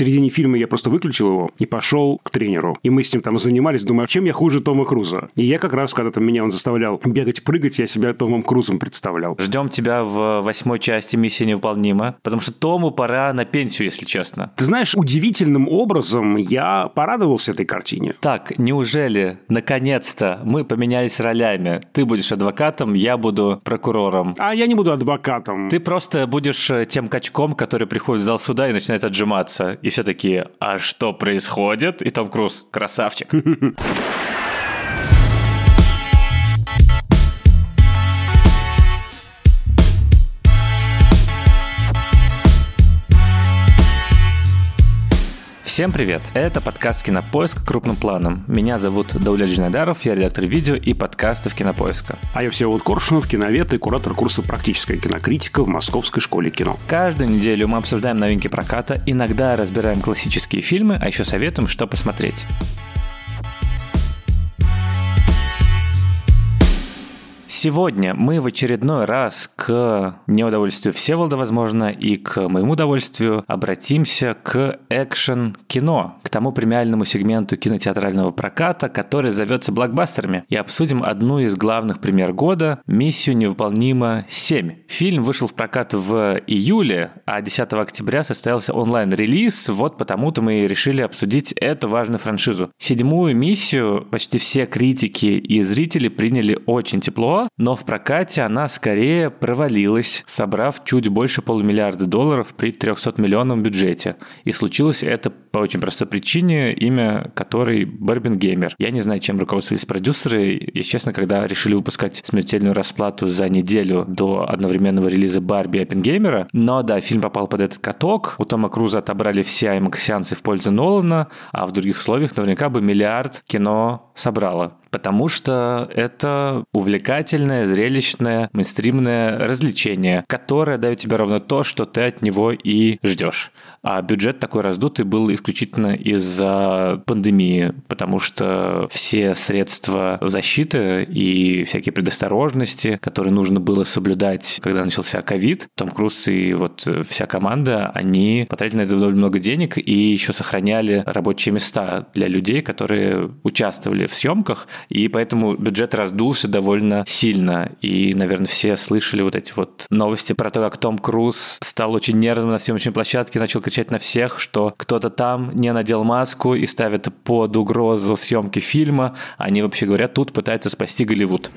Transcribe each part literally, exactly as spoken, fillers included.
середине фильма я просто выключил его и пошел к тренеру. И мы с ним там занимались, думаю, чем я хуже Тома Круза? И я как раз, когда-то меня он заставлял бегать-прыгать, я себя Томом Крузом представлял. Ждем тебя в восьмой части «Миссия невыполнима», потому что Тому пора на пенсию, если честно. Ты знаешь, удивительным образом я порадовался этой картине. Так, неужели, наконец-то, мы поменялись ролями? Ты будешь адвокатом, я буду прокурором. А я не буду адвокатом. Ты просто будешь тем качком, который приходит в зал суда и начинает отжиматься. И все такие, а что происходит? И Том Круз, красавчик. Всем привет! Это подкаст «Кинопоиск. Крупным планом». Меня зовут Даулет Жанайдаров, я редактор видео и подкастов «Кинопоиска». А я Всеволод Коршунов, киновед и куратор курса «Практическая кинокритика» в Московской школе кино. Каждую неделю мы обсуждаем новинки проката, иногда разбираем классические фильмы, а еще советуем, что посмотреть. Сегодня мы в очередной раз к неудовольствию Всеволода, возможно, и к моему удовольствию обратимся к экшен-кино, к тому премиальному сегменту кинотеатрального проката, который зовется блокбастерами, и обсудим одну из главных премьер года – «Миссию невыполнима семь». Фильм вышел в прокат в июле, а десятого октября состоялся онлайн-релиз, вот потому-то мы и решили обсудить эту важную франшизу. Седьмую миссию почти все критики и зрители приняли очень тепло, но в прокате она скорее провалилась, собрав чуть больше полумиллиарда долларов при трехсотмиллионном бюджете. И случилось это по очень простой причине, имя которой Барбингеймер. Я не знаю, чем руководствовались продюсеры. И, честно, когда решили выпускать смертельную расплату за неделю до одновременного релиза Барби и Оппенгеймера, но да, фильм попал под этот каток. У Тома Круза отобрали все аймакс-сеансы в пользу Нолана, а в других условиях наверняка бы миллиард кино собрало. Потому что это увлекательное, зрелищное, мейнстримное развлечение, которое дает тебе ровно то, что ты от него и ждешь. А бюджет такой раздутый был исключительно из-за пандемии, потому что все средства защиты и всякие предосторожности, которые нужно было соблюдать, когда начался ковид, Том Круз и вот вся команда, они потратили на это довольно много денег и еще сохраняли рабочие места для людей, которые участвовали в съемках, и поэтому бюджет раздулся довольно сильно. И, наверное, все слышали вот эти вот новости про то, как Том Круз стал очень нервным на съемочной площадке, начал кричать на всех, что кто-то там не надел маску и ставит под угрозу съемки фильма. Они, вообще говоря, тут пытаются спасти Голливуд.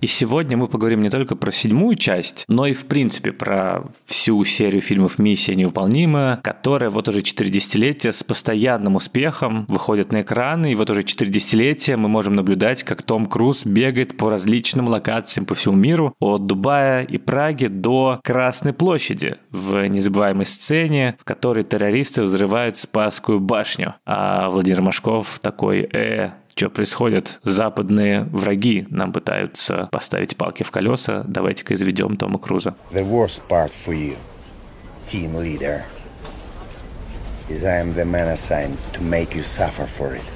И сегодня мы поговорим не только про седьмую часть, но и, в принципе, про всю серию фильмов «Миссия невыполнима», которая вот уже четыре десятилетия с постоянным успехом выходит на экраны, и вот уже четыре десятилетия мы можем наблюдать, как Том Круз бегает по различным локациям по всему миру, от Дубая и Праги до Красной площади в незабываемой сцене, в которой террористы взрывают Спасскую башню. А Владимир Машков такой э. Что происходит? Западные враги нам пытаются поставить палки в колеса. Давайте-ка изведем Тома Круза. The worst part for you, team leader, is I am the man assigned to make you suffer for it,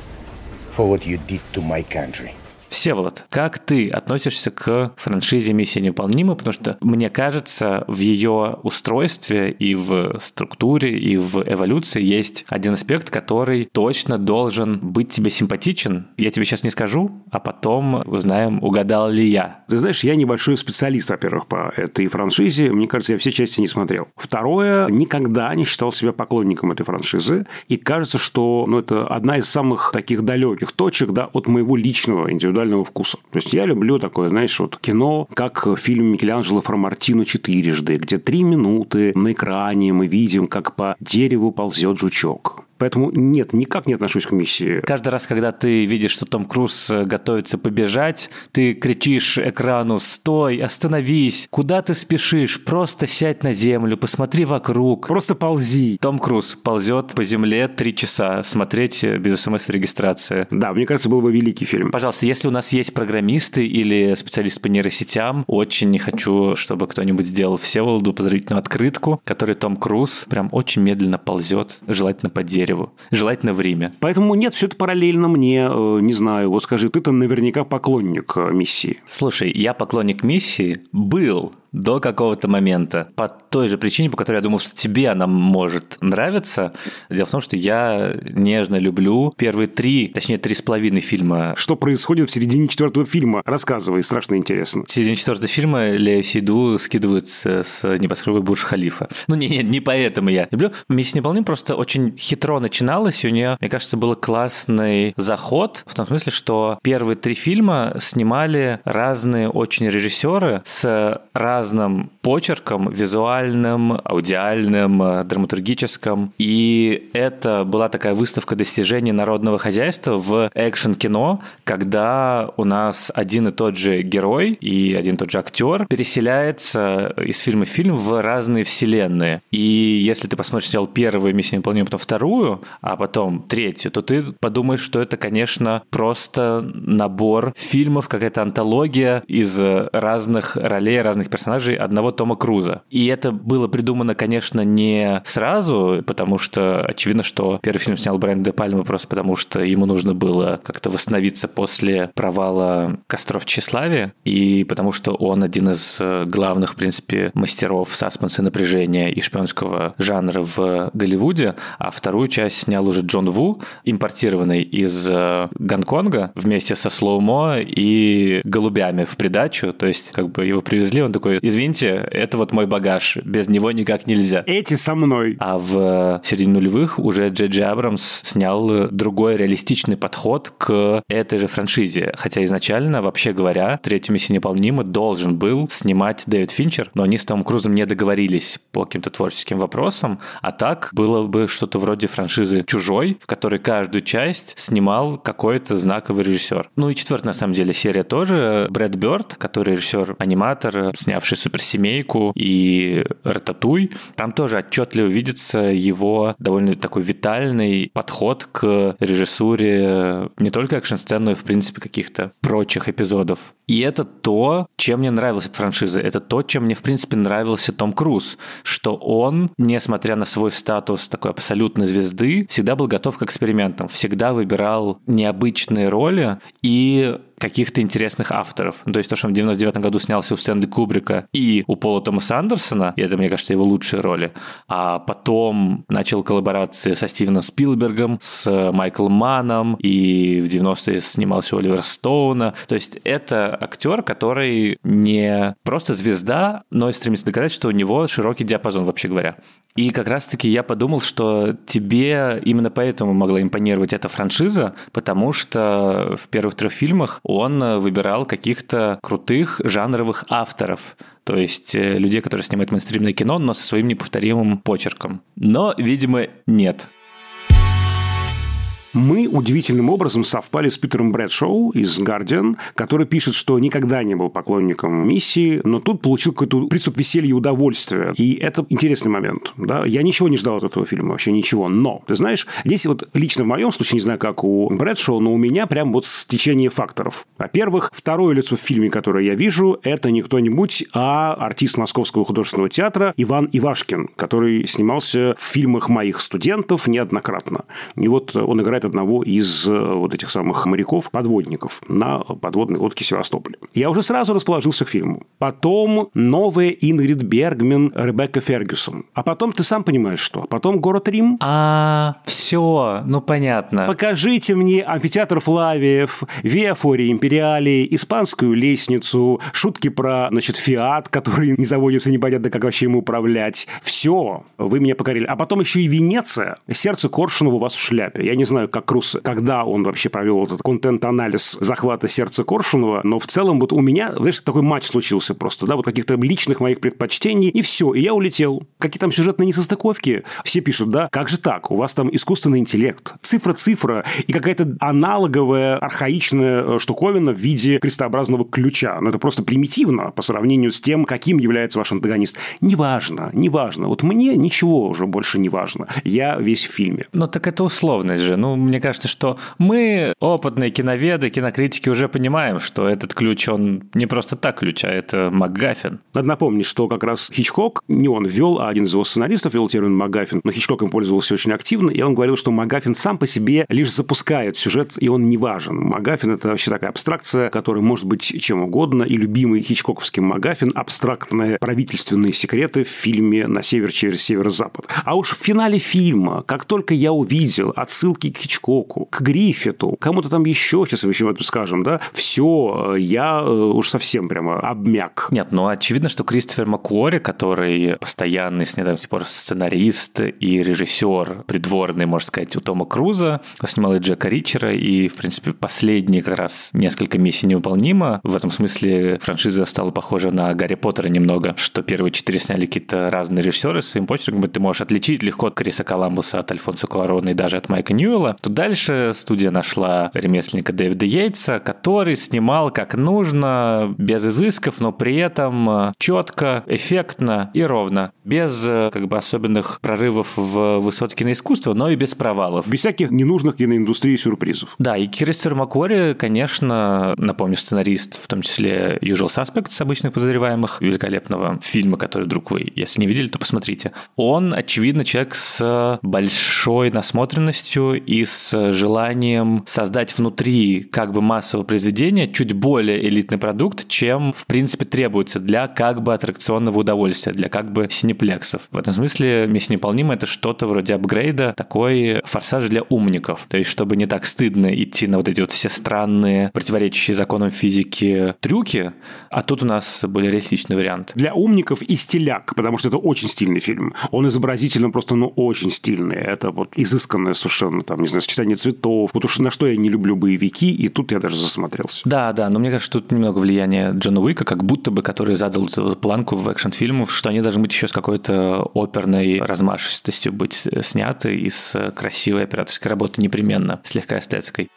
for what you did to my country. Всеволод, как ты относишься к франшизе «Миссия невыполнима»? Потому что, мне кажется, в ее устройстве и в структуре, и в эволюции есть один аспект, который точно должен быть тебе симпатичен. Я тебе сейчас не скажу, а потом узнаем, угадал ли я. Ты знаешь, я небольшой специалист, во-первых, по этой франшизе. Мне кажется, я все части не смотрел. Второе, никогда не считал себя поклонником этой франшизы. И кажется, что ну, это одна из самых таких далеких точек, да, от моего личного индивидуального вкуса. То есть я люблю такое, знаешь, вот кино, как фильм Микеланджело Фрамартино «Четырежды», где три минуты на экране мы видим, как по дереву ползет жучок. Поэтому нет, никак не отношусь к миссии. Каждый раз, когда ты видишь, что Том Круз готовится побежать, ты кричишь экрану: «Стой, остановись! Куда ты спешишь? Просто сядь на землю, посмотри вокруг. Просто ползи!» Том Круз ползет по земле три часа. Смотреть без смс-регистрации. Да, мне кажется, был бы великий фильм. Пожалуйста, если у нас есть программисты или специалисты по нейросетям, очень не хочу, чтобы кто-нибудь сделал Всеволоду поздравительную открытку, которой Том Круз прям очень медленно ползет, желательно по дереву. дереву. Желательно в Риме. Поэтому нет, все это параллельно мне. Не знаю, вот скажи, ты-то наверняка поклонник миссии. Слушай, я поклонник миссии был до какого-то момента. По той же причине, по которой я думал, что тебе она может нравиться. Дело в том, что я нежно люблю первые три, точнее, три с половиной фильма. Что происходит в середине четвертого фильма? Рассказывай, страшно интересно. В середине четвертого фильма Лея Сейду скидывают с небоскреба Бурж-Халифа. Ну, не, не, не поэтому я люблю. «Миссия невыполнима» просто очень хитро начиналась, и у нее, мне кажется, был классный заход, в том смысле, что первые три фильма снимали разные очень режиссеры с разными разным почерком, визуальным, аудиальным, драматургическим. И это была такая выставка достижений народного хозяйства в экшн-кино, когда у нас один и тот же герой и один и тот же актер переселяется из фильма в фильм в разные вселенные. И если ты посмотришь сначала первую «Миссию невыполнима», потом вторую, а потом третью, то ты подумаешь, что это, конечно, просто набор фильмов, какая-то антология из разных ролей, разных персонажей, одного Тома Круза. И это было придумано, конечно, не сразу, потому что очевидно, что первый фильм снял Брайан Де Пальма просто потому, что ему нужно было как-то восстановиться после провала «Костров тщеславия», и потому что он один из главных, в принципе, мастеров саспенса, напряжения и шпионского жанра в Голливуде, а вторую часть снял уже Джон Ву, импортированный из Гонконга, вместе со слоумо и голубями в придачу, то есть как бы его привезли, он такой: извините, это вот мой багаж, без него никак нельзя. Эти со мной. А в середине нулевых уже Джей Джей Абрамс снял другой реалистичный подход к этой же франшизе. Хотя изначально, вообще говоря, третью «Миссию невыполнима» должен был снимать Дэвид Финчер, но они с Томом Крузом не договорились по каким-то творческим вопросам, а так было бы что-то вроде франшизы «Чужой», в которой каждую часть снимал какой-то знаковый режиссер. Ну и четвертая, на самом деле, серия тоже. Брэд Бёрд, который режиссер-аниматор, снявший «Суперсемейку» и «Рататуй», там тоже отчетливо видится его довольно такой витальный подход к режиссуре не только экшн-сцен, но и, в принципе, каких-то прочих эпизодов. И это то, чем мне нравилась эта франшиза, это то, чем мне, в принципе, нравился Том Круз, что он, несмотря на свой статус такой абсолютной звезды, всегда был готов к экспериментам, всегда выбирал необычные роли и каких-то интересных авторов. То есть то, что он в девяносто девятом году снялся у Стэнли Кубрика и у Пола Томаса Андерсона, и это, мне кажется, его лучшие роли, а потом начал коллаборации со Стивеном Спилбергом, с Майклом Манном, и в девяностые снимался у Оливера Стоуна. То есть это актер, который не просто звезда, но и стремится доказать, что у него широкий диапазон, вообще говоря. И как раз-таки я подумал, что тебе именно поэтому могла импонировать эта франшиза, потому что в первых трех фильмах он выбирал каких-то крутых жанровых авторов, то есть людей, которые снимают мейнстримное кино, но со своим неповторимым почерком. Но, видимо, нет. Мы удивительным образом совпали с Питером Брэдшоу из «Гардиан», который пишет, что никогда не был поклонником «Миссии», но тут получил какой-то приступ веселья и удовольствия. И это интересный момент. Да? Я ничего не ждал от этого фильма, вообще ничего. Но, ты знаешь, здесь вот лично в моем случае, не знаю, как у Брэдшоу, но у меня прям вот стечение факторов. Во-первых, второе лицо в фильме, которое я вижу, это не кто-нибудь, а артист Московского художественного театра Иван Ивашкин, который снимался в фильмах моих студентов неоднократно. И вот он играет одного из вот этих самых моряков-подводников на подводной лодке «Севастополь». Я уже сразу расположился к фильму. Потом новая Ингрид Бергман, Ребекка Фергюсон. А потом, ты сам понимаешь, что? Потом город Рим. А, все, ну понятно. Покажите мне амфитеатр Флавиев, Виафори Империали, испанскую лестницу, шутки про, значит, Фиат, который не заводится, непонятно, как вообще им управлять. Все, вы меня покорили. А потом еще и Венеция, сердце Коршунова у вас в шляпе. Я не знаю, как Круз, когда он вообще провел этот контент-анализ захвата сердца Коршунова, но в целом вот у меня, знаешь, такой матч случился просто, да, вот каких-то личных моих предпочтений, и все, и я улетел. Какие там сюжетные несостыковки? Все пишут, да, как же так? У вас там искусственный интеллект, цифра-цифра и какая-то аналоговая, архаичная штуковина в виде крестообразного ключа. Но это просто примитивно по сравнению с тем, каким является ваш антагонист. Неважно, неважно. Вот мне ничего уже больше не важно. Я весь в фильме. Ну, так это условность же, ну, поэтому мне кажется, что мы, опытные киноведы, кинокритики, уже понимаем, что этот ключ, он не просто так ключ, а это МакГаффин. Надо напомнить, что как раз Хичкок, не он ввел, а один из его сценаристов ввел термин МакГаффин, но Хичкок им пользовался очень активно, и он говорил, что МакГаффин сам по себе лишь запускает сюжет, и он не важен. МакГаффин – это вообще такая абстракция, которая может быть чем угодно, и любимый хичкоковский МакГаффин – абстрактные правительственные секреты в фильме «На север через северо-запад». А уж в финале фильма, как только я увидел отсылки к Хичкоку, к Гриффиту, кому-то там еще, сейчас мы еще скажем, да, все, я уж совсем прямо обмяк. Нет, ну очевидно, что Кристофер МакКуорри, который постоянный с недавних пор сценарист и режиссер придворный, можно сказать, у Тома Круза, снимал и Джека Ричера, и, в принципе, последние как раз несколько «Миссий невыполнима». В этом смысле франшиза стала похожа на «Гарри Поттера» немного, что первые четыре сняли какие-то разные режиссеры с своим почерком, и ты можешь отличить легко от Криса Коламбуса, от Альфонсо Куарона и даже от Майка Ньюэлла. То дальше студия нашла ремесленника Дэвида Йейтса, который снимал как нужно, без изысков, но при этом четко, эффектно и ровно, без как бы особенных прорывов в высоты киноискусства, но и без провалов. Без всяких ненужных киноиндустрии сюрпризов. Да, и Кристофер МакКуорри, конечно, напомню, сценарист, в том числе Usual Suspects, обычных подозреваемых, великолепного фильма, который, вдруг вы, если не видели, то посмотрите. Он, очевидно, человек с большой насмотренностью и с желанием создать внутри как бы массового произведения чуть более элитный продукт, чем, в принципе, требуется для как бы аттракционного удовольствия, для как бы синеплексов. В этом смысле «Миссия невыполнима» — это что-то вроде апгрейда, такой форсаж для умников. То есть, чтобы не так стыдно идти на вот эти вот все странные, противоречащие законам физики трюки, а тут у нас более реалистичный вариант. Для умников и стиляк, потому что это очень стильный фильм. Он изобразительно просто, ну, очень стильный. Это вот изысканное совершенно, там, не знаю, сочетание цветов. Вот уж на что я не люблю боевики, и тут я даже засмотрелся. Да, да, но мне кажется, тут немного влияние Джона Уика, как будто бы, который задал планку в экшн-фильмах, что они должны быть еще с какой-то оперной размашистостью быть сняты и с красивой операторской работы непременно, слегка эстетской.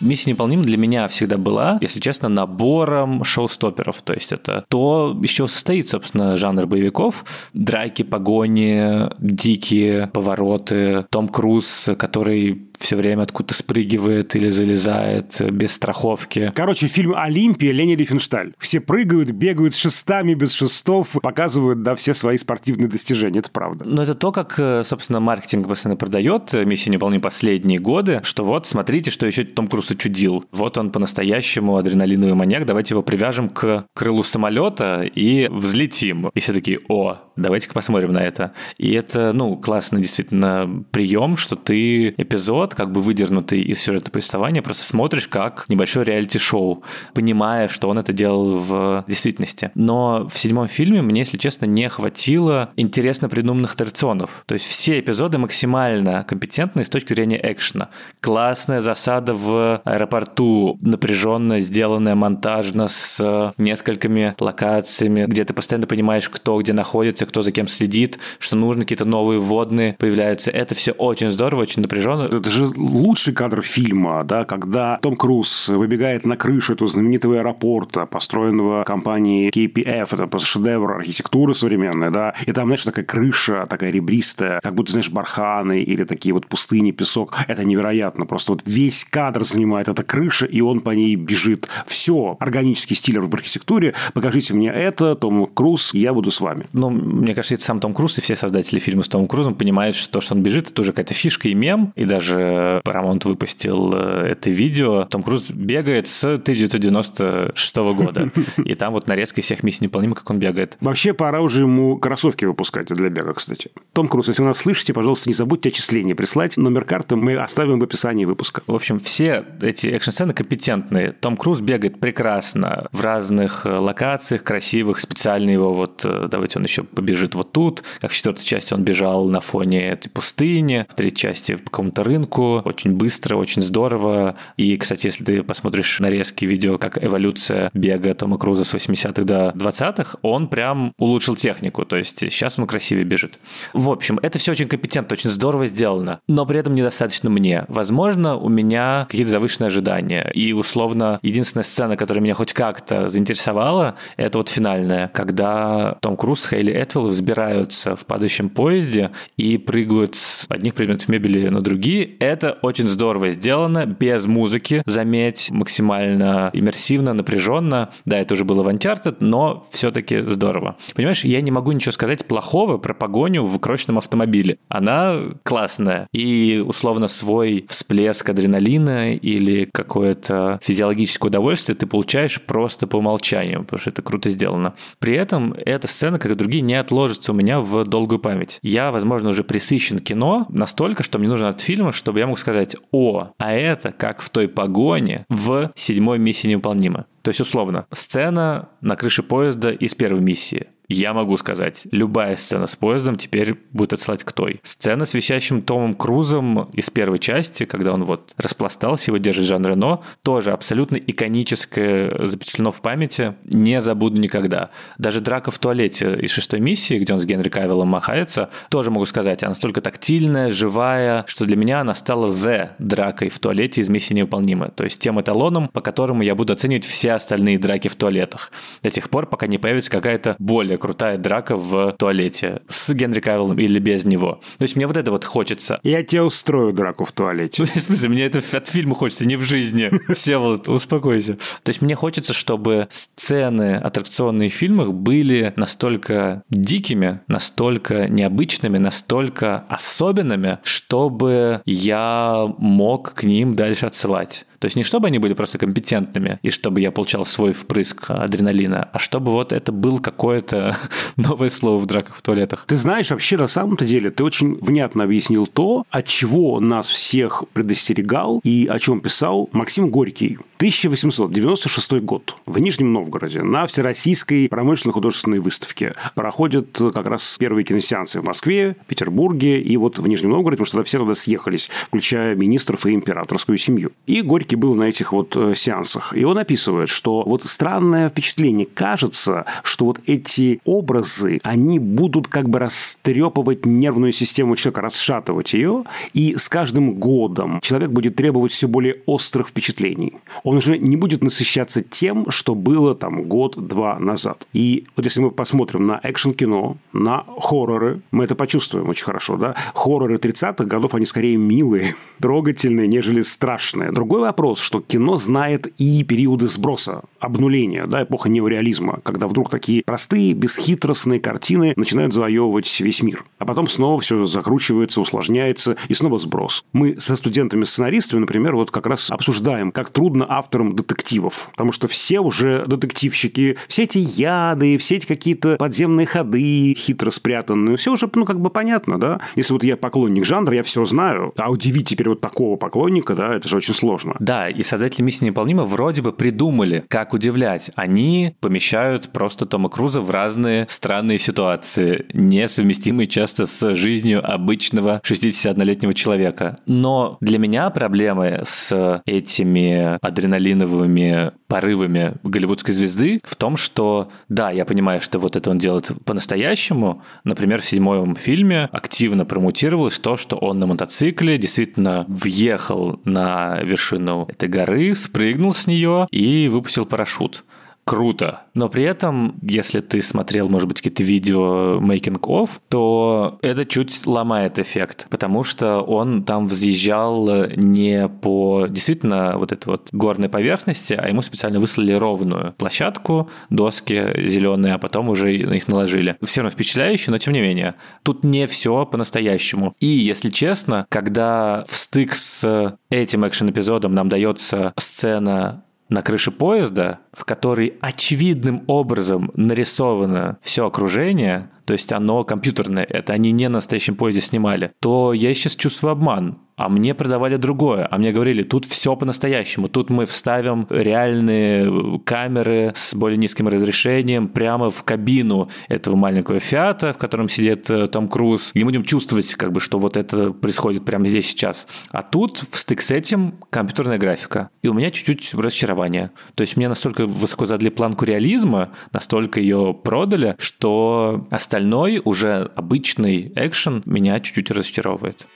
«Миссия невыполнима» для меня всегда была, если честно, набором шоу-стоперов. То есть это то, из чего состоит, собственно, жанр боевиков. Драки, погони, дикие повороты. Том Круз, который все время откуда-то спрыгивает или залезает без страховки. Короче, фильм «Олимпия» Лени Рифеншталь. Все прыгают, бегают шестами, без шестов, показывают, да, все свои спортивные достижения. Это правда. Но это то, как, собственно, маркетинг постоянно продает «Миссия невыполнима» последние годы, что вот, смотрите, что еще Том Круз учудил. Вот он по-настоящему адреналиновый маньяк, давайте его привяжем к крылу самолета и взлетим. И все такие: о, давайте-ка посмотрим на это. И это, ну, классный действительно прием, что ты эпизод, как бы выдернутый из сюжета повествования, просто смотришь как небольшое реалити-шоу, понимая, что он это делал в действительности. Но в седьмом фильме мне, если честно, не хватило интересно придуманных торционов. То есть все эпизоды максимально компетентны с точки зрения экшена. Классная засада в аэропорту, напряженно сделанная монтажно с несколькими локациями, где ты постоянно понимаешь, кто где находится, кто за кем следит, что нужно, какие-то новые вводные появляются. Это все очень здорово, очень напряженно. Это же лучший кадр фильма, да, когда Том Круз выбегает на крышу этого знаменитого аэропорта, построенного компанией кей пи эф, это просто шедевр архитектуры современной, да, и там, знаешь, такая крыша, такая ребристая, как будто, знаешь, барханы или такие вот пустыни, песок, это невероятно, просто вот весь кадр занимает эта крыша, и он по ней бежит. Все, органический стиль в архитектуре, покажите мне это, Том Круз, я буду с вами. Ну, мне кажется, это сам Том Круз и все создатели фильма с Томом Крузом понимают, что то, что он бежит, это уже какая-то фишка и мем, и даже Paramount выпустил это видео. Том Круз бегает с тысяча девятьсот девяносто шестого года. И там вот нарезка всех «Миссий невыполнима», как он бегает. Вообще, пора уже ему кроссовки выпускать для бега, кстати. Том Круз, если вы нас слышите, пожалуйста, не забудьте отчисление прислать. Номер карты мы оставим в описании выпуска. В общем, все эти экшн-сцены компетентные. Том Круз бегает прекрасно в разных локациях, красивых, специально его вот... Давайте он еще побежит вот тут. Как в четвертой части он бежал на фоне этой пустыни. В третьей части по какому-то рынку. Очень быстро, очень здорово. И, кстати, если ты посмотришь нарезки видео, как эволюция бега Тома Круза с восьмидесятых до двадцатых, он прям улучшил технику. То есть сейчас он красивее бежит. В общем, это все очень компетентно, очень здорово сделано. Но при этом недостаточно мне. Возможно, у меня какие-то завышенные ожидания. И, условно, единственная сцена, которая меня хоть как-то заинтересовала, это вот финальная, когда Том Круз с Хейли факелы взбираются в падающем поезде и прыгают с одних предметов мебели на другие. Это очень здорово сделано, без музыки, заметь, максимально иммерсивно, напряженно. Да, это уже было в Uncharted, но все-таки здорово. Понимаешь, я не могу ничего сказать плохого про погоню в крошечном автомобиле. Она классная. И, условно, свой всплеск адреналина или какое-то физиологическое удовольствие ты получаешь просто по умолчанию, потому что это круто сделано. При этом эта сцена, как и другие, не отложится у меня в долгую память. Я, возможно, уже пресыщен кино настолько, что мне нужно от фильма, чтобы я мог сказать: «О, а это как в той погоне в седьмой миссии невыполнима». То есть, условно, сцена на крыше поезда из первой миссии. Я могу сказать, любая сцена с поездом теперь будет отсылать к той. Сцена с вещащим Томом Крузом из первой части, когда он вот распластался, его держит Жан Рено, тоже абсолютно иконическое, запечатлено в памяти, не забуду никогда. Даже драка в туалете из шестой миссии, где он с Генри Кавиллом махается, тоже могу сказать, она настолько тактильная, живая, что для меня она стала «the» дракой в туалете из «Миссии невыполнима», то есть тем эталоном, по которому я буду оценивать все остальные драки в туалетах, до тех пор, пока не появится какая-то более крутая драка в туалете с Генри Кавиллом или без него. То есть мне вот это вот хочется. Я тебе устрою драку в туалете. В смысле, мне это от фильма хочется, не в жизни. Всеволод, успокойся. То есть мне хочется, чтобы сцены аттракционные в фильмах были настолько дикими, настолько необычными, настолько особенными, чтобы я мог к ним дальше отсылать. То есть не чтобы они были просто компетентными, и чтобы я получал свой впрыск адреналина, а чтобы вот это было какое-то новое слово в драках в туалетах. Ты знаешь, вообще на самом-то деле ты очень внятно объяснил то, от чего нас всех предостерегал и о чем писал Максим Горький. тысяча восемьсот девяносто шестой год. В Нижнем Новгороде на Всероссийской промышленно-художественной выставке проходят как раз первые киносеансы в Москве, Петербурге и вот в Нижнем Новгороде, потому что тогда все туда съехались, включая министров и императорскую семью. И Горький был на этих вот сеансах. И он описывает, что вот странное впечатление. Кажется, что вот эти образы, они будут как бы растрепывать нервную систему человека, расшатывать ее. И с каждым годом человек будет требовать все более острых впечатлений. Он уже не будет насыщаться тем, что было там год-два назад. И вот если мы посмотрим на экшн-кино, на хорроры, мы это почувствуем очень хорошо, да? Хорроры тридцатых годов, они скорее милые, трогательные, нежели страшные. Другой вопрос. Вопрос, что кино знает и периоды сброса, обнуления, да, эпоха неореализма, когда вдруг такие простые, бесхитростные картины начинают завоевывать весь мир. А потом снова все закручивается, усложняется и снова сброс. Мы со студентами-сценаристами, например, вот как раз обсуждаем, как трудно авторам детективов, потому что все уже детективщики, все эти яды, все эти какие-то подземные ходы, хитро спрятанные, все уже, ну, как бы понятно, да. Если вот я поклонник жанра, я все знаю, а удивить теперь вот такого поклонника, да, это же очень сложно. Да, и создатели «Миссии невыполнима» вроде бы придумали, как удивлять. Они помещают просто Тома Круза в разные странные ситуации, несовместимые часто с жизнью обычного шестидесятиоднолетнего человека. Но для меня проблемы с этими адреналиновыми порывами голливудской звезды в том, что, да, я понимаю, что вот это он делает по-настоящему. Например, в седьмом фильме активно промутировалось то, что он на мотоцикле действительно въехал на вершину этой горы, спрыгнул с нее и выпустил парашют. Круто. Но при этом, если ты смотрел, может быть, какие-то видео making-of, то это чуть ломает эффект, потому что он там взъезжал не по действительно вот этой вот горной поверхности, а ему специально выслали ровную площадку, доски зеленые, а потом уже их наложили. Все равно впечатляюще, но тем не менее. Тут не все по-настоящему. И, если честно, когда в стык с этим экшен-эпизодом нам дается сцена на крыше поезда, в которой очевидным образом нарисовано все окружение, то есть оно компьютерное, это они не на настоящем поезде снимали, то я сейчас чувствую обман. А мне продавали другое, а мне говорили, тут все по-настоящему, тут мы вставим реальные камеры с более низким разрешением прямо в кабину этого маленького Фиата, в котором сидит Том Круз, и будем чувствовать, как бы, что вот это происходит прямо здесь сейчас. А тут встык с этим компьютерная графика, и у меня чуть-чуть разочарование. То есть мне настолько высоко задали планку реализма, настолько ее продали, что остальной уже обычный экшен меня чуть-чуть разочаровывает.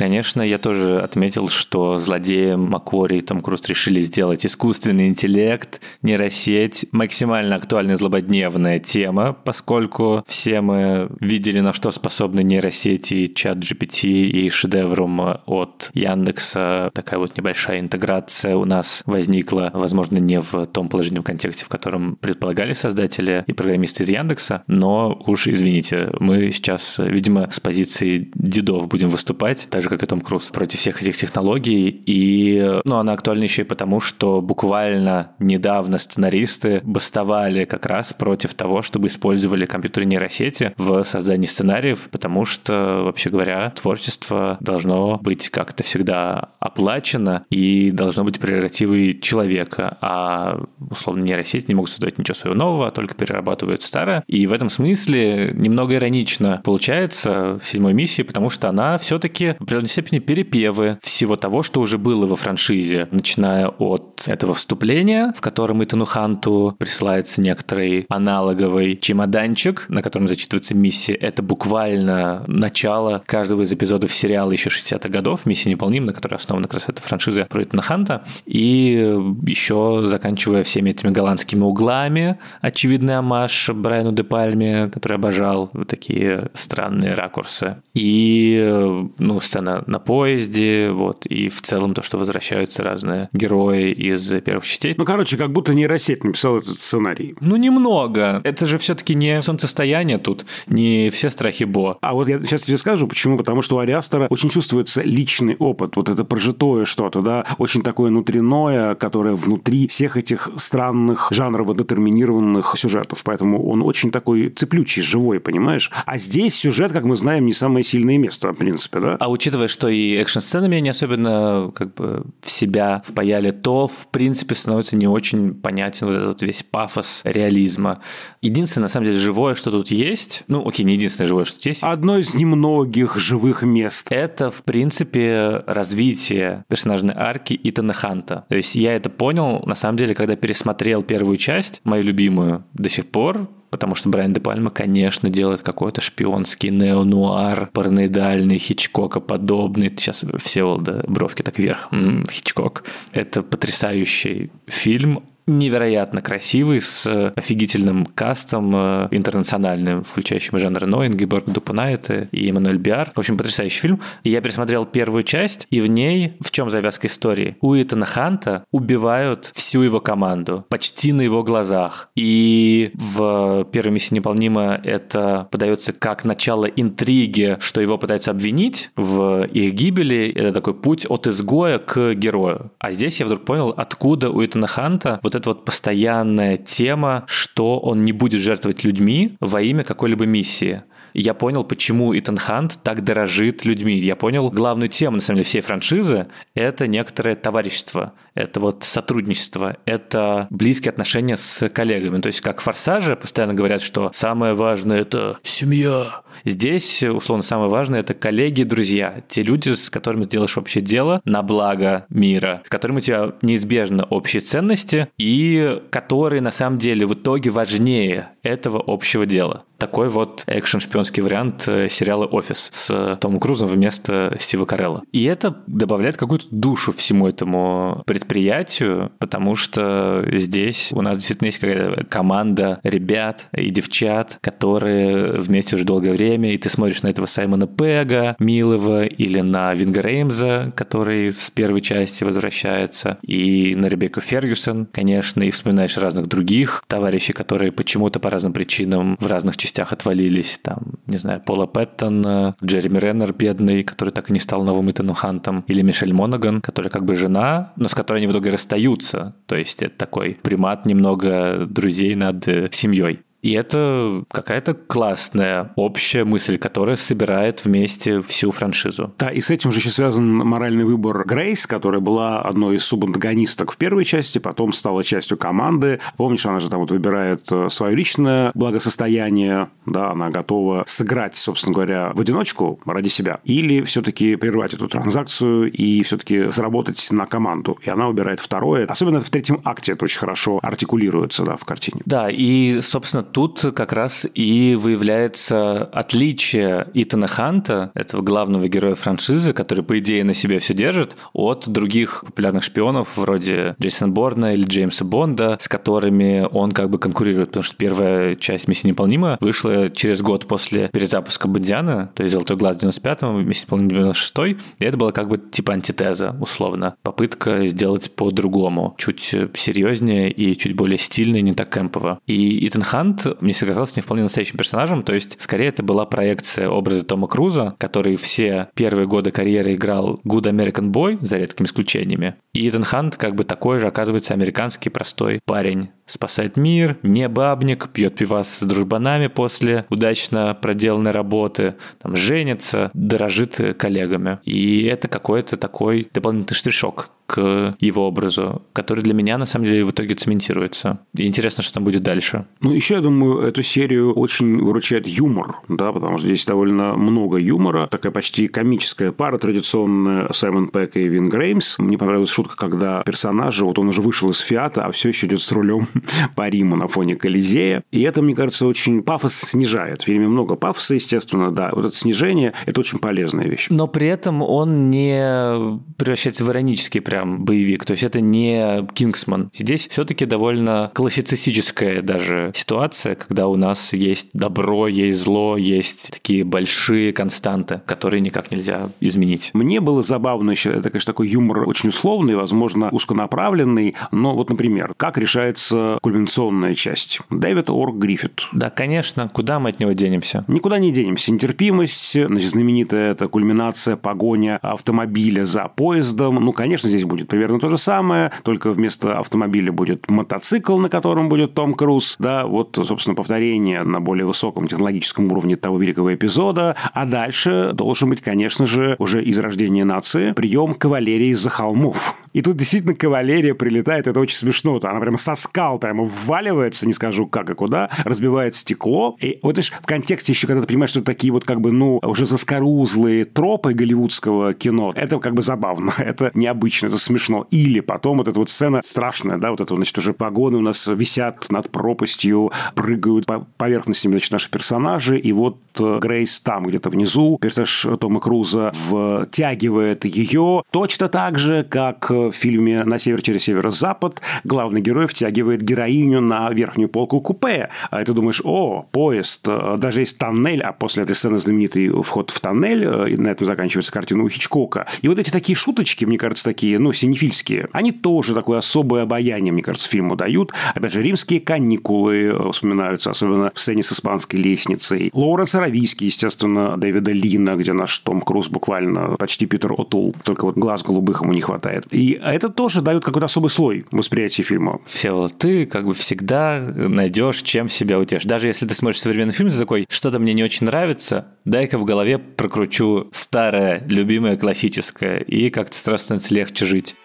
Конечно, я тоже отметил, что злодеи Маквори и Том Круз решили сделать искусственный интеллект, нейросеть, максимально актуальная злободневная тема, поскольку все мы видели, на что способны нейросети, чат джи пи ти и шедевром от Яндекса. Такая вот небольшая интеграция у нас возникла, возможно, не в том положительном контексте, в котором предполагали создатели и программисты из Яндекса, но уж извините, мы сейчас, видимо, с позиции дедов будем выступать, так же, как и Том Круз, против всех этих технологий, и, ну, она актуальна еще и потому, что буквально недавно сценаристы бастовали как раз против того, чтобы использовали компьютерные нейросети в создании сценариев, потому что, вообще говоря, творчество должно быть как-то всегда оплачено и должно быть прерогативой человека, а, условно, нейросети не могут создавать ничего своего нового, а только перерабатывают старое, и в этом смысле немного иронично получается в седьмой миссии, потому что она все-таки в определенной степени перепевы всего того, что уже было во франшизе, начиная от этого вступления, в котором Итану Ханту присылается некоторый аналоговый чемоданчик, на котором зачитывается миссия. Это буквально начало каждого из эпизодов сериала еще шестидесятых годов, «Миссия невыполнима», на которой основана как раз эта франшиза про Итана Ханта, и еще заканчивая всеми этими голландскими углами, очевидный омаж Брайану Де Пальме, который обожал вот такие странные ракурсы. И, ну, сцена на поезде, вот, и в целом то, что возвращаются разные герои из первых частей. Ну, короче, как будто нейросеть написал этот сценарий. Ну, немного. Это же все-таки не солнцестояние тут, не все страхи Бо. А вот я сейчас тебе скажу, почему. Потому что у Ариастера очень чувствуется личный опыт, вот это прожитое что-то, да, очень такое внутреннее, которое внутри всех этих странных жанрово детерминированных сюжетов. Поэтому он очень такой цеплючий, живой, понимаешь? А здесь сюжет, как мы знаем, не самое сильное место, в принципе, да? А учитывая, что и экшн-сценами они особенно как бы в себя впаяли, то, в принципе, становится не очень понятен вот этот весь пафос реализма. Единственное, на самом деле, живое, что тут есть, ну, окей, не единственное живое, что тут есть. Одно из немногих живых мест. Это, в принципе, развитие персонажной арки Итана Ханта. То есть я это понял, на самом деле, когда пересмотрел первую часть, мою любимую до сих пор, потому что Брайан Де Пальма, конечно, делает какой-то шпионский неонуар, параноидальный, Хичкока-подобный. Сейчас Всеволода бровки так вверх. М-м, Хичкок. Это потрясающий фильм, невероятно красивый, с офигительным кастом интернациональным, включающим жанр Ной, Ингеборг Дупунайте и Эммануэль Биар. В общем, потрясающий фильм. И я пересмотрел первую часть, и в ней, в чем завязка истории? У Итана Ханта убивают всю его команду, почти на его глазах. И в первой миссии невыполнима это подается как начало интриги, что его пытаются обвинить в их гибели. Это такой путь от изгоя к герою. А здесь я вдруг понял, откуда у Итана Ханта вот эта вот постоянная тема, что он не будет жертвовать людьми во имя какой-либо миссии. Я понял, почему Итан Хант так дорожит людьми. Я понял главную тему, на самом деле, всей франшизы – это некоторое товарищество, это вот сотрудничество, это близкие отношения с коллегами. То есть, как в «Форсаже» постоянно говорят, что самое важное – это семья. Здесь, условно, самое важное – это коллеги и друзья, те люди, с которыми ты делаешь общее дело на благо мира, с которыми у тебя неизбежно общие ценности и которые, на самом деле, в итоге важнее этого общего дела. Такой вот экшн-шпион вариант сериала «Офис» с Томом Крузом вместо Стива Карелла. И это добавляет какую-то душу всему этому предприятию, потому что здесь у нас действительно есть какая-то команда ребят и девчат, которые вместе уже долгое время, и ты смотришь на этого Саймона Пегга, милого, или на Винга Реймза, который с первой части возвращается, и на Ребекку Фергюсон, конечно, и вспоминаешь разных других товарищей, которые почему-то по разным причинам в разных частях отвалились, там, не знаю, Пола Пэттона, Джереми Реннер, бедный, который так и не стал новым Итаном Хантом, или Мишель Монаган, которая как бы жена, но с которой они в итоге расстаются. То есть это такой примат немного друзей над семьей. И это какая-то классная общая мысль, которая собирает вместе всю франшизу. Да, и с этим же еще связан моральный выбор Грейс, которая была одной из субантагонисток в первой части, потом стала частью команды. Помнишь, она же там вот выбирает свое личное благосостояние, да, она готова сыграть, собственно говоря, в одиночку ради себя, или все-таки прервать эту транзакцию и все-таки заработать на команду. И она выбирает второе. Особенно в третьем акте это очень хорошо артикулируется, да, в картине. Да, и, собственно, тут как раз и выявляется отличие Итана Ханта, этого главного героя франшизы, который, по идее, на себе все держит, от других популярных шпионов вроде Джейсона Борна или Джеймса Бонда, с которыми он как бы конкурирует, потому что первая часть «Миссия невыполнима» вышла через год после перезапуска «Бондиана», то есть «Золотой глаз» в девяносто пятом, «Миссия невыполнима» в девяносто шестом, и это была как бы типа антитеза, условно. Попытка сделать по-другому, чуть серьезнее и чуть более стильно, не так кэмпово. И Итан Хант, мне казалось, не вполне настоящим персонажем, то есть скорее это была проекция образа Тома Круза, который все первые годы карьеры играл Good American Boy, за редкими исключениями. И Итан Хант как бы такой же, оказывается, американский простой парень. Спасает мир, не бабник, пьет пивас с дружбанами после удачно проделанной работы, там, женится, дорожит коллегами. И это какой-то такой дополнительный штришок к его образу, который для меня, на самом деле, в итоге цементируется. И интересно, что там будет дальше. Ну, еще, я думаю, эту серию очень выручает юмор, да, потому что здесь довольно много юмора. Такая почти комическая пара традиционная, Саймон Пегг и Вин Греймс. Мне понравилась шутка, когда персонажа, вот он уже вышел из «Фиата», а все еще идет с рулем по Риму на фоне Колизея. И это, мне кажется, очень пафос снижает. В фильме много пафоса, естественно, да. Вот это снижение, это очень полезная вещь. Но при этом он не превращается в иронический прям боевик, то есть это не «Кингсман». Здесь все-таки довольно классицистическая даже ситуация, когда у нас есть добро, есть зло, есть такие большие константы, которые никак нельзя изменить. Мне было забавно еще, это, конечно, такой юмор очень условный, возможно, узконаправленный, но вот, например, как решается кульминационная часть? Дэвид Орк Гриффит. Да, конечно, куда мы от него денемся? Никуда не денемся. Нетерпимость, значит, знаменитая эта кульминация, погоня автомобиля за поездом, ну, конечно, здесь будет примерно то же самое, только вместо автомобиля будет мотоцикл, на котором будет Том Круз, да, вот, собственно, повторение на более высоком технологическом уровне того великого эпизода, а дальше должен быть, конечно же, уже из рождения нации прием кавалерии из-за холмов. И тут действительно кавалерия прилетает, это очень смешно, она прямо со скал прямо вваливается, не скажу как и куда, разбивает стекло, и вот, видишь, в контексте еще, когда ты понимаешь, что это такие вот как бы, ну, уже заскорузлые тропы голливудского кино, это как бы забавно, это необычно, это смешно. Или потом вот эта вот сцена страшная, да, вот это, значит, уже погоны у нас висят над пропастью, прыгают по поверхностям, значит, наши персонажи, и вот Грейс там где-то внизу, персонаж Тома Круза втягивает ее точно так же, как в фильме «На север через северо-запад» главный герой втягивает героиню на верхнюю полку купе. А ты думаешь, о, поезд, даже есть тоннель, а после этой сцены знаменитый вход в тоннель, и на этом заканчивается картина у Хичкока. И вот эти такие шуточки, мне кажется, такие, ну, синефильские, они тоже такое особое обаяние, мне кажется, фильму дают. Опять же, «Римские каникулы» вспоминаются, особенно в сцене с испанской лестницей. Лоуренс Аравийский, естественно, Дэвида Лина, где наш Том Круз буквально почти Питер Отул, только вот глаз голубых ему не хватает. И это тоже дает какой-то особый слой восприятия фильма. Всеволод, ты как бы всегда найдешь, чем себя утешить. Даже если ты смотришь современный фильм, ты такой, что-то мне не очень нравится, дай-ка в голове прокручу старое, любимое, классическое, и как-то сразу становится легче жить.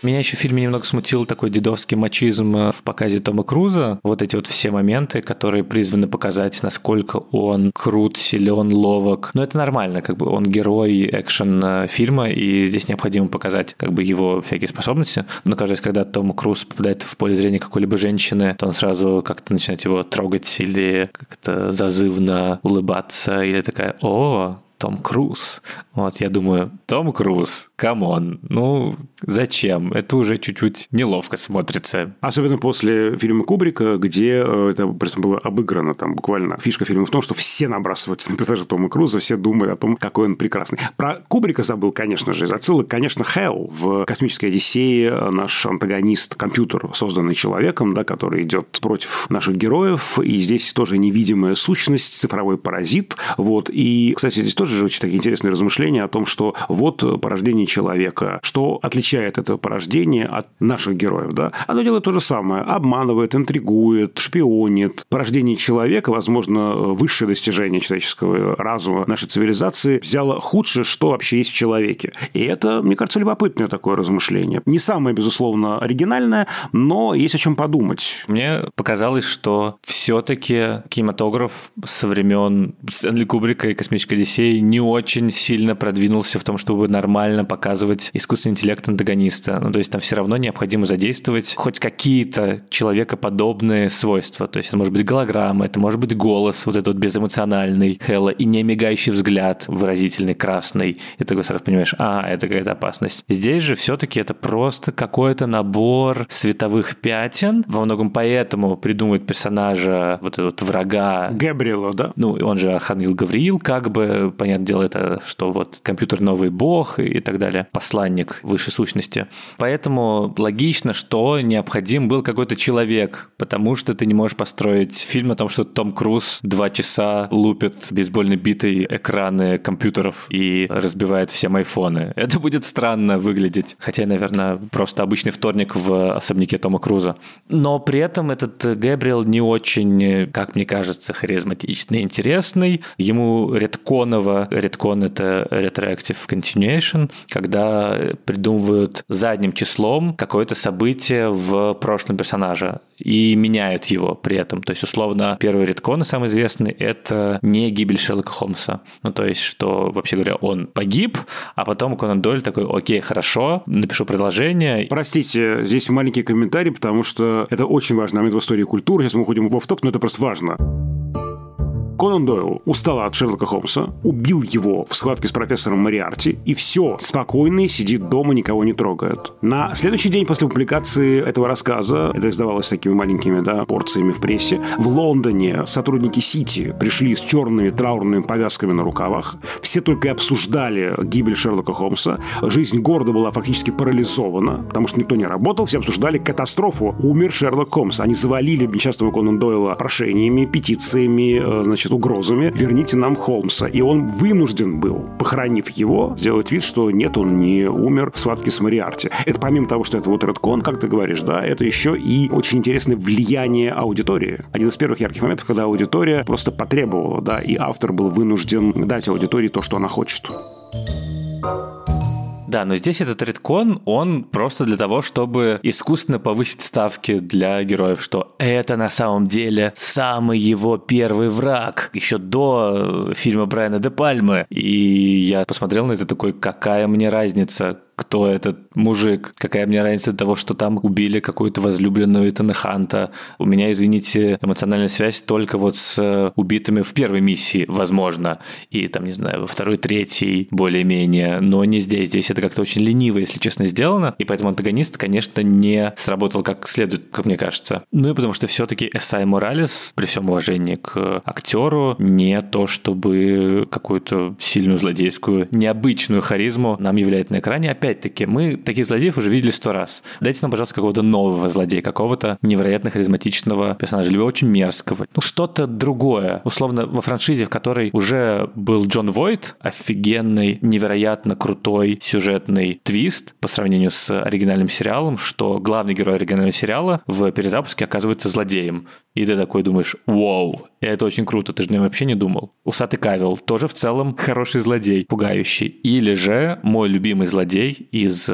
Меня еще в фильме немного смутил такой дедовский мачизм в показе Тома Круза. Вот эти вот все моменты, которые призваны показать, насколько он крут, силен, ловок. Но это нормально, как бы он герой экшен-фильма, и здесь необходимо показать как бы его всякие способности. Но, кажется, когда Том Круз попадает в поле зрения какой-либо женщины, то он сразу как-то начинает его трогать или как-то зазывно улыбаться, или такая «О!» Том Круз. Вот, я думаю, Том Круз, камон, ну, зачем? Это уже чуть-чуть неловко смотрится. Особенно после фильма Кубрика, где это было обыграно, там, буквально. Фишка фильма в том, что все набрасываются на персонажа Тома Круза, все думают о том, какой он прекрасный. Про Кубрика забыл, конечно же, из отсылок, конечно, Хелл в «Космической Одиссее», наш антагонист, компьютер, созданный человеком, да, который идет против наших героев, и здесь тоже невидимая сущность, цифровой паразит, вот, и, кстати, здесь тоже же очень такие интересные размышления о том, что вот порождение человека, что отличает это порождение от наших героев, да? Оно делает то же самое. Обманывает, интригует, шпионит. Порождение человека, возможно, высшее достижение человеческого разума нашей цивилизации, взяло худшее, что вообще есть в человеке. И это, мне кажется, любопытное такое размышление. Не самое, безусловно, оригинальное, но есть о чем подумать. Мне показалось, что все-таки кинематограф со времен Стэнли Кубрика и «Космической Одиссеи» который не очень сильно продвинулся в том, чтобы нормально показывать искусственный интеллект антагониста. Ну, то есть там все равно необходимо задействовать хоть какие-то человекоподобные свойства. То есть это может быть голограмма, это может быть голос, вот этот вот безэмоциональный Хэлла и не мигающий взгляд, выразительный, красный. И ты сразу понимаешь, а, это какая-то опасность. Здесь же все-таки это просто какой-то набор световых пятен. Во многом поэтому придумывают персонажа, вот этот врага. Габриэла, да? Ну, он же Архангел Гавриил, как бы, понятное дело, это что вот компьютер новый бог и так далее, посланник высшей сущности. Поэтому логично, что необходим был какой-то человек, потому что ты не можешь построить фильм о том, что Том Круз два часа лупит бейсбольной битой экраны компьютеров и разбивает всем айфоны. Это будет странно выглядеть. Хотя, наверное, просто обычный вторник в особняке Тома Круза. Но при этом этот Гэбриэл не очень, как мне кажется, харизматичный, интересный. Ему редконово, редкон — это retroactive continuation, когда придумывают задним числом какое-то событие в прошлом персонажа и меняют его при этом. То есть, условно, первый редкон, самый известный, это не гибель Шерлока Холмса. Ну, то есть, что, вообще говоря, он погиб, а потом Конан Дойль такой: окей, хорошо, напишу предложение. Простите, здесь маленький комментарий, потому что это очень важный момент в истории культуры. Сейчас мы уходим в офф-топ, но это просто важно. Конан Дойл устал от Шерлока Холмса, убил его в схватке с профессором Мориарти, и все, спокойно сидит дома, никого не трогает. На следующий день после публикации этого рассказа, это издавалось такими маленькими, да, порциями в прессе, в Лондоне сотрудники Сити пришли с черными траурными повязками на рукавах, все только и обсуждали гибель Шерлока Холмса, жизнь города была фактически парализована, потому что никто не работал, все обсуждали катастрофу, умер Шерлок Холмс. Они завалили несчастного Конан Дойла прошениями, петициями, значит, угрозами: верните нам Холмса. И он вынужден был, похоронив его, сделать вид, что нет, он не умер в схватке с Мориарти. Это помимо того, что это вот редкон, как ты говоришь, да, это еще и очень интересное влияние аудитории. Один из первых ярких моментов, когда аудитория просто потребовала, да, и автор был вынужден дать аудитории то, что она хочет. Да, но здесь этот редкон, он просто для того, чтобы искусственно повысить ставки для героев, что это на самом деле самый его первый враг, еще до фильма Брайана Де Пальмы. И я посмотрел на это такой: какая мне разница, кто этот мужик, какая мне разница от того, что там убили какую-то возлюбленную Итана Ханта. У меня, извините, эмоциональная связь только вот с убитыми в первой миссии, возможно, и там, не знаю, во второй, третьей более-менее, но не здесь. Здесь это как-то очень лениво, если честно, сделано, и поэтому антагонист, конечно, не сработал как следует, как мне кажется. Ну и потому что все-таки Эсай Моралес, при всем уважении к актеру, не то чтобы какую-то сильную злодейскую, необычную харизму нам являет на экране. Опять Опять-таки, мы таких злодеев уже видели сто раз. Дайте нам, пожалуйста, какого-то нового злодея, какого-то невероятно харизматичного персонажа, либо очень мерзкого. Ну, что-то другое. Условно, во франшизе, в которой уже был Джон Войт, офигенный, невероятно крутой сюжетный твист по сравнению с оригинальным сериалом, что главный герой оригинального сериала в перезапуске оказывается злодеем. И ты такой думаешь: вау, это очень круто, ты же не вообще не думал. Усатый Кавилл тоже в целом хороший злодей, пугающий. Или же мой любимый злодей из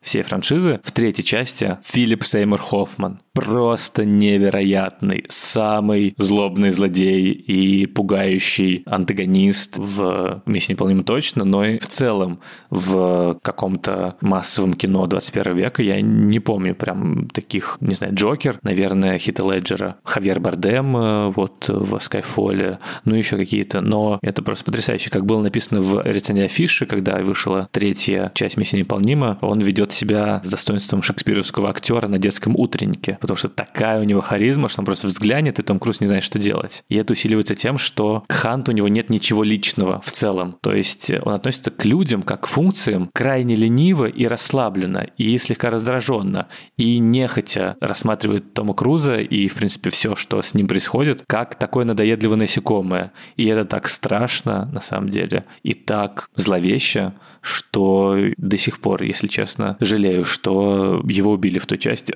всей франшизы в третьей части — Филипп Сеймур Хоффман. Просто невероятный, самый злобный злодей и пугающий антагонист в «Миссии невыполнима» точно, но и в целом в каком-то массовом кино двадцать первого века я не помню прям таких, не знаю, Джокер, наверное, Хита Леджера, Хавьер Бардем вот в «Скайфолле», ну еще какие-то, но это просто потрясающе. Как было написано в рецензии афиши, когда вышла третья часть «Миссии невыполнима», он ведет себя с достоинством шекспировского актера на детском утреннике, потому что такая у него харизма, что он просто взглянет, и Том Круз не знает, что делать. И это усиливается тем, что к Ханту у него нет ничего личного в целом. То есть он относится к людям как к функциям крайне лениво и расслабленно, и слегка раздраженно, и нехотя рассматривает Тома Круза и, в принципе, все, что с ним происходит, как такое надоедливое насекомое. И это так страшно, на самом деле, и так зловеще, что до сих пор, если честно, жалею, что его убили в той части.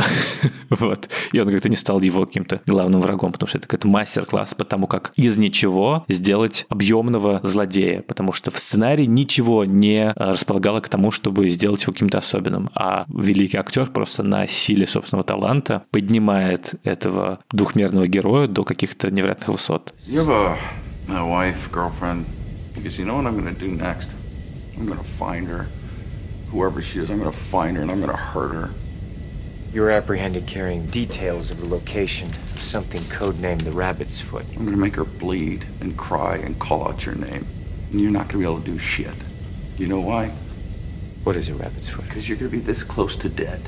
Вот. И он как-то не стал его каким-то главным врагом, потому что это какой-то мастер-класс по тому, как из ничего сделать объемного злодея, потому что в сценарии ничего не располагало к тому, чтобы сделать его каким-то особенным, а великий актер просто на силе собственного таланта поднимает этого двухмерного героя до каких-то невероятных высот. Because you know what I'm going to do next? I'm going to find her. Whoever she is, I'm going to find her and I'm going to hurt her. You were apprehended carrying details of the location, something codenamed the Rabbit's Foot. I'm going to make her bleed and cry and call out your name. And you're not going to be able to do shit. You know why? What is a rabbit's foot? Because you're going to be this close to dead.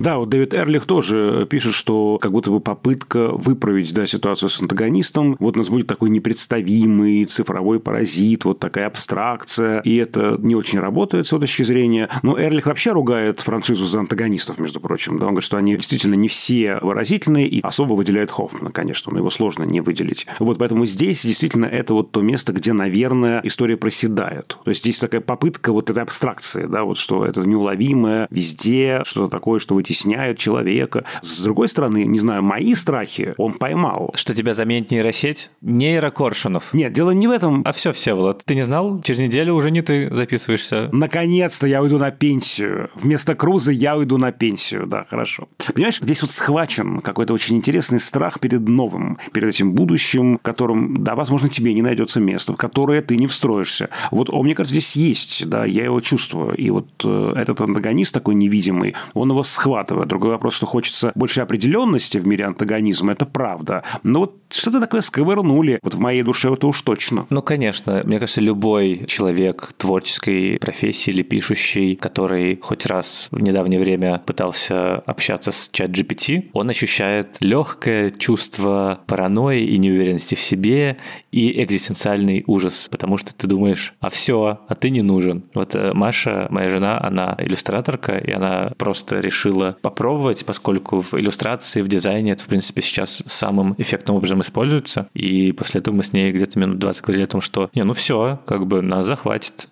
Да, вот Дэвид Эрлих тоже пишет, что как будто бы попытка выправить да, ситуацию с антагонистом. Вот у нас будет такой непредставимый цифровой паразит, вот такая абстракция. И это не очень работает с его точки зрения. Но Эрлих вообще ругает франшизу за антагонистов, между прочим. Да, он говорит, что они действительно не все выразительные и особо выделяет Хоффмана, конечно. Но его сложно не выделить. Вот поэтому здесь действительно это вот то место, где, наверное, история проседает. То есть здесь такая попытка вот этой абстракции, да, вот что это неуловимое везде, что-то такое, что вы тесняют человека. С другой стороны, не знаю, мои страхи он поймал. Что тебя заменит нейросеть? Нейрокоршунов. Нет, дело не в этом. А все, все, Влад. Ты не знал? Через неделю уже не ты записываешься. Наконец-то я уйду на пенсию. Вместо Круза я уйду на пенсию. Да, хорошо. Понимаешь, здесь вот схвачен какой-то очень интересный страх перед новым, перед этим будущим, в котором, да, возможно, тебе не найдется места, в которое ты не встроишься. Вот он, мне кажется, здесь есть, да, я его чувствую. И вот э, этот антагонист такой невидимый, он его схватил. Другой вопрос, что хочется больше определенности в мире антагонизма, это правда. Но вот что-то такое сковырнули. Вот в моей душе это уж точно. Ну, конечно. Мне кажется, любой человек творческой профессии или пишущий, который хоть раз в недавнее время пытался общаться с чат джи пи ти, он ощущает легкое чувство паранойи и неуверенности в себе и экзистенциальный ужас, потому что ты думаешь, а все, а ты не нужен. Вот Маша, моя жена, она иллюстраторка, и она просто решила попробовать, поскольку в иллюстрации, в дизайне это, в принципе, сейчас самым эффектным образом используется. И после этого мы с ней где-то минут двадцать говорили о том, что не, ну все, как бы нас захватит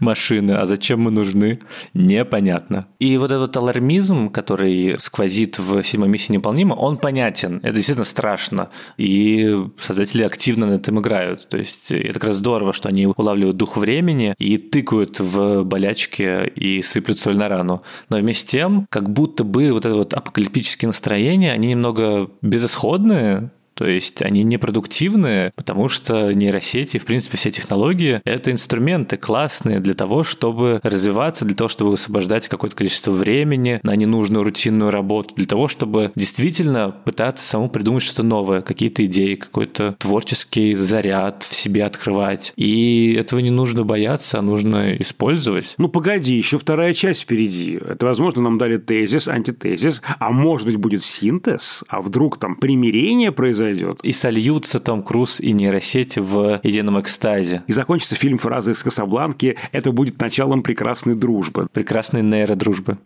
машины, а зачем мы нужны, непонятно. И вот этот алармизм, который сквозит в седьмой миссии невыполнима, он понятен, это действительно страшно. И создатели активно над этим играют. То есть это как раз здорово, что они улавливают дух времени и тыкают в болячки и сыплют соль на рану. Но вместе с тем, как будто бы вот это вот апокалиптические настроения, они немного безысходные, то есть они непродуктивные, потому что нейросети, в принципе, все технологии — это инструменты классные для того, чтобы развиваться, для того, чтобы освобождать какое-то количество времени на ненужную рутинную работу, для того, чтобы действительно пытаться самому придумать что-то новое, какие-то идеи, какой-то творческий заряд в себе открывать. И этого не нужно бояться, а нужно использовать. Ну, погоди, еще вторая часть впереди. Это, возможно, нам дали тезис, антитезис, а может быть, будет синтез, а вдруг там примирение произойдет, Зайдет. И сольются Том Круз и нейросети в едином экстазе. И закончится фильм фразой из «Касабланки». Это будет началом прекрасной дружбы. Прекрасной нейродружбы.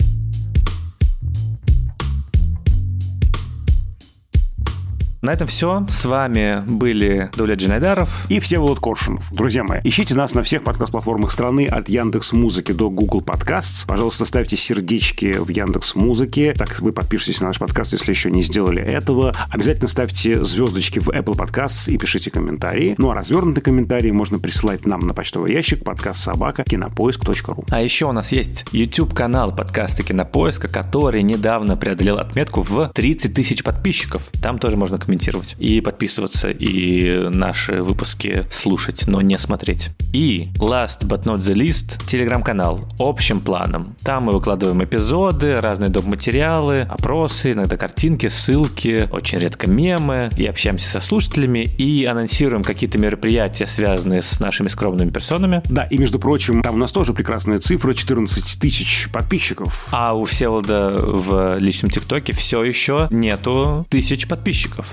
На этом все. С вами были Даулет Жанайдаров и Всеволод Коршунов. Друзья мои, ищите нас на всех подкаст-платформах страны, от Яндекс.Музыки до Google Podcasts. Пожалуйста, ставьте сердечки в Яндекс.Музыке. Так вы подпишетесь на наш подкаст, если еще не сделали этого. Обязательно ставьте звездочки в Apple Podcasts и пишите комментарии. Ну а развернутые комментарии можно присылать нам на почтовый ящик подкаст собака кинопоиск точка ру. А еще у нас есть YouTube-канал подкаста Кинопоиска, который недавно преодолел отметку в тридцать тысяч подписчиков. Там тоже можно комментировать. И подписываться, и наши выпуски слушать, но не смотреть. И last but not the least, телеграм-канал общим планом. Там мы выкладываем эпизоды, разные доп. Материалы, опросы, иногда картинки, ссылки, очень редко мемы. И общаемся со слушателями, и анонсируем какие-то мероприятия, связанные с нашими скромными персонами. Да, и между прочим, там у нас тоже прекрасная цифра, четырнадцать тысяч подписчиков. А у Всеволода в личном ТикТоке все еще нету тысяч подписчиков.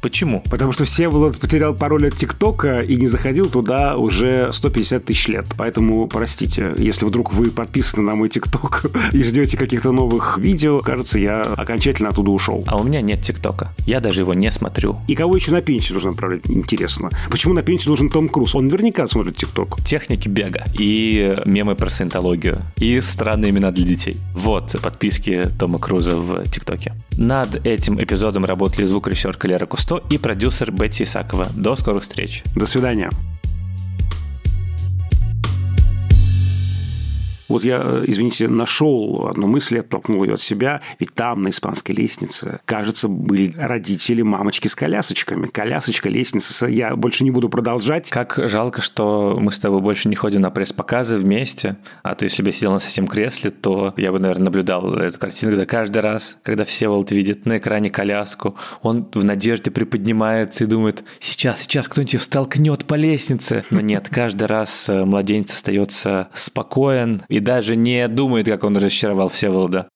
Почему? Потому что Всеволод потерял пароль от ТикТока и не заходил туда уже сто пятьдесят тысяч лет. Поэтому, простите, если вдруг вы подписаны на мой ТикТок и ждете каких-то новых видео, кажется, я окончательно оттуда ушел. А у меня нет ТикТока. Я даже его не смотрю. И кого еще на пенсию нужно отправлять? Интересно. Почему на пенсию нужен Том Круз? Он наверняка смотрит ТикТок. Техники бега. И мемы про саентологию. И странные имена для детей. Вот подписки Тома Круза в ТикТоке. Над этим эпизодом работали звукорежиссерка Лера Кусто и продюсер Бетти Исакова. До скорых встреч. До свидания. Вот я, извините, нашел одну мысль, оттолкнул ее от себя. Ведь там, на испанской лестнице, кажется, были родители мамочки с колясочками. Колясочка, лестница. Я больше не буду продолжать. Как жалко, что мы с тобой больше не ходим на пресс-показы вместе. А то если бы я сидел на соседнем кресле, то я бы, наверное, наблюдал эту картину, когда каждый раз, когда Всеволод видит на экране коляску, он в надежде приподнимается и думает, сейчас, сейчас кто-нибудь ее столкнет по лестнице. Но нет, каждый раз младенец остается спокоен и даже не думает, как он разочаровал Всеволода.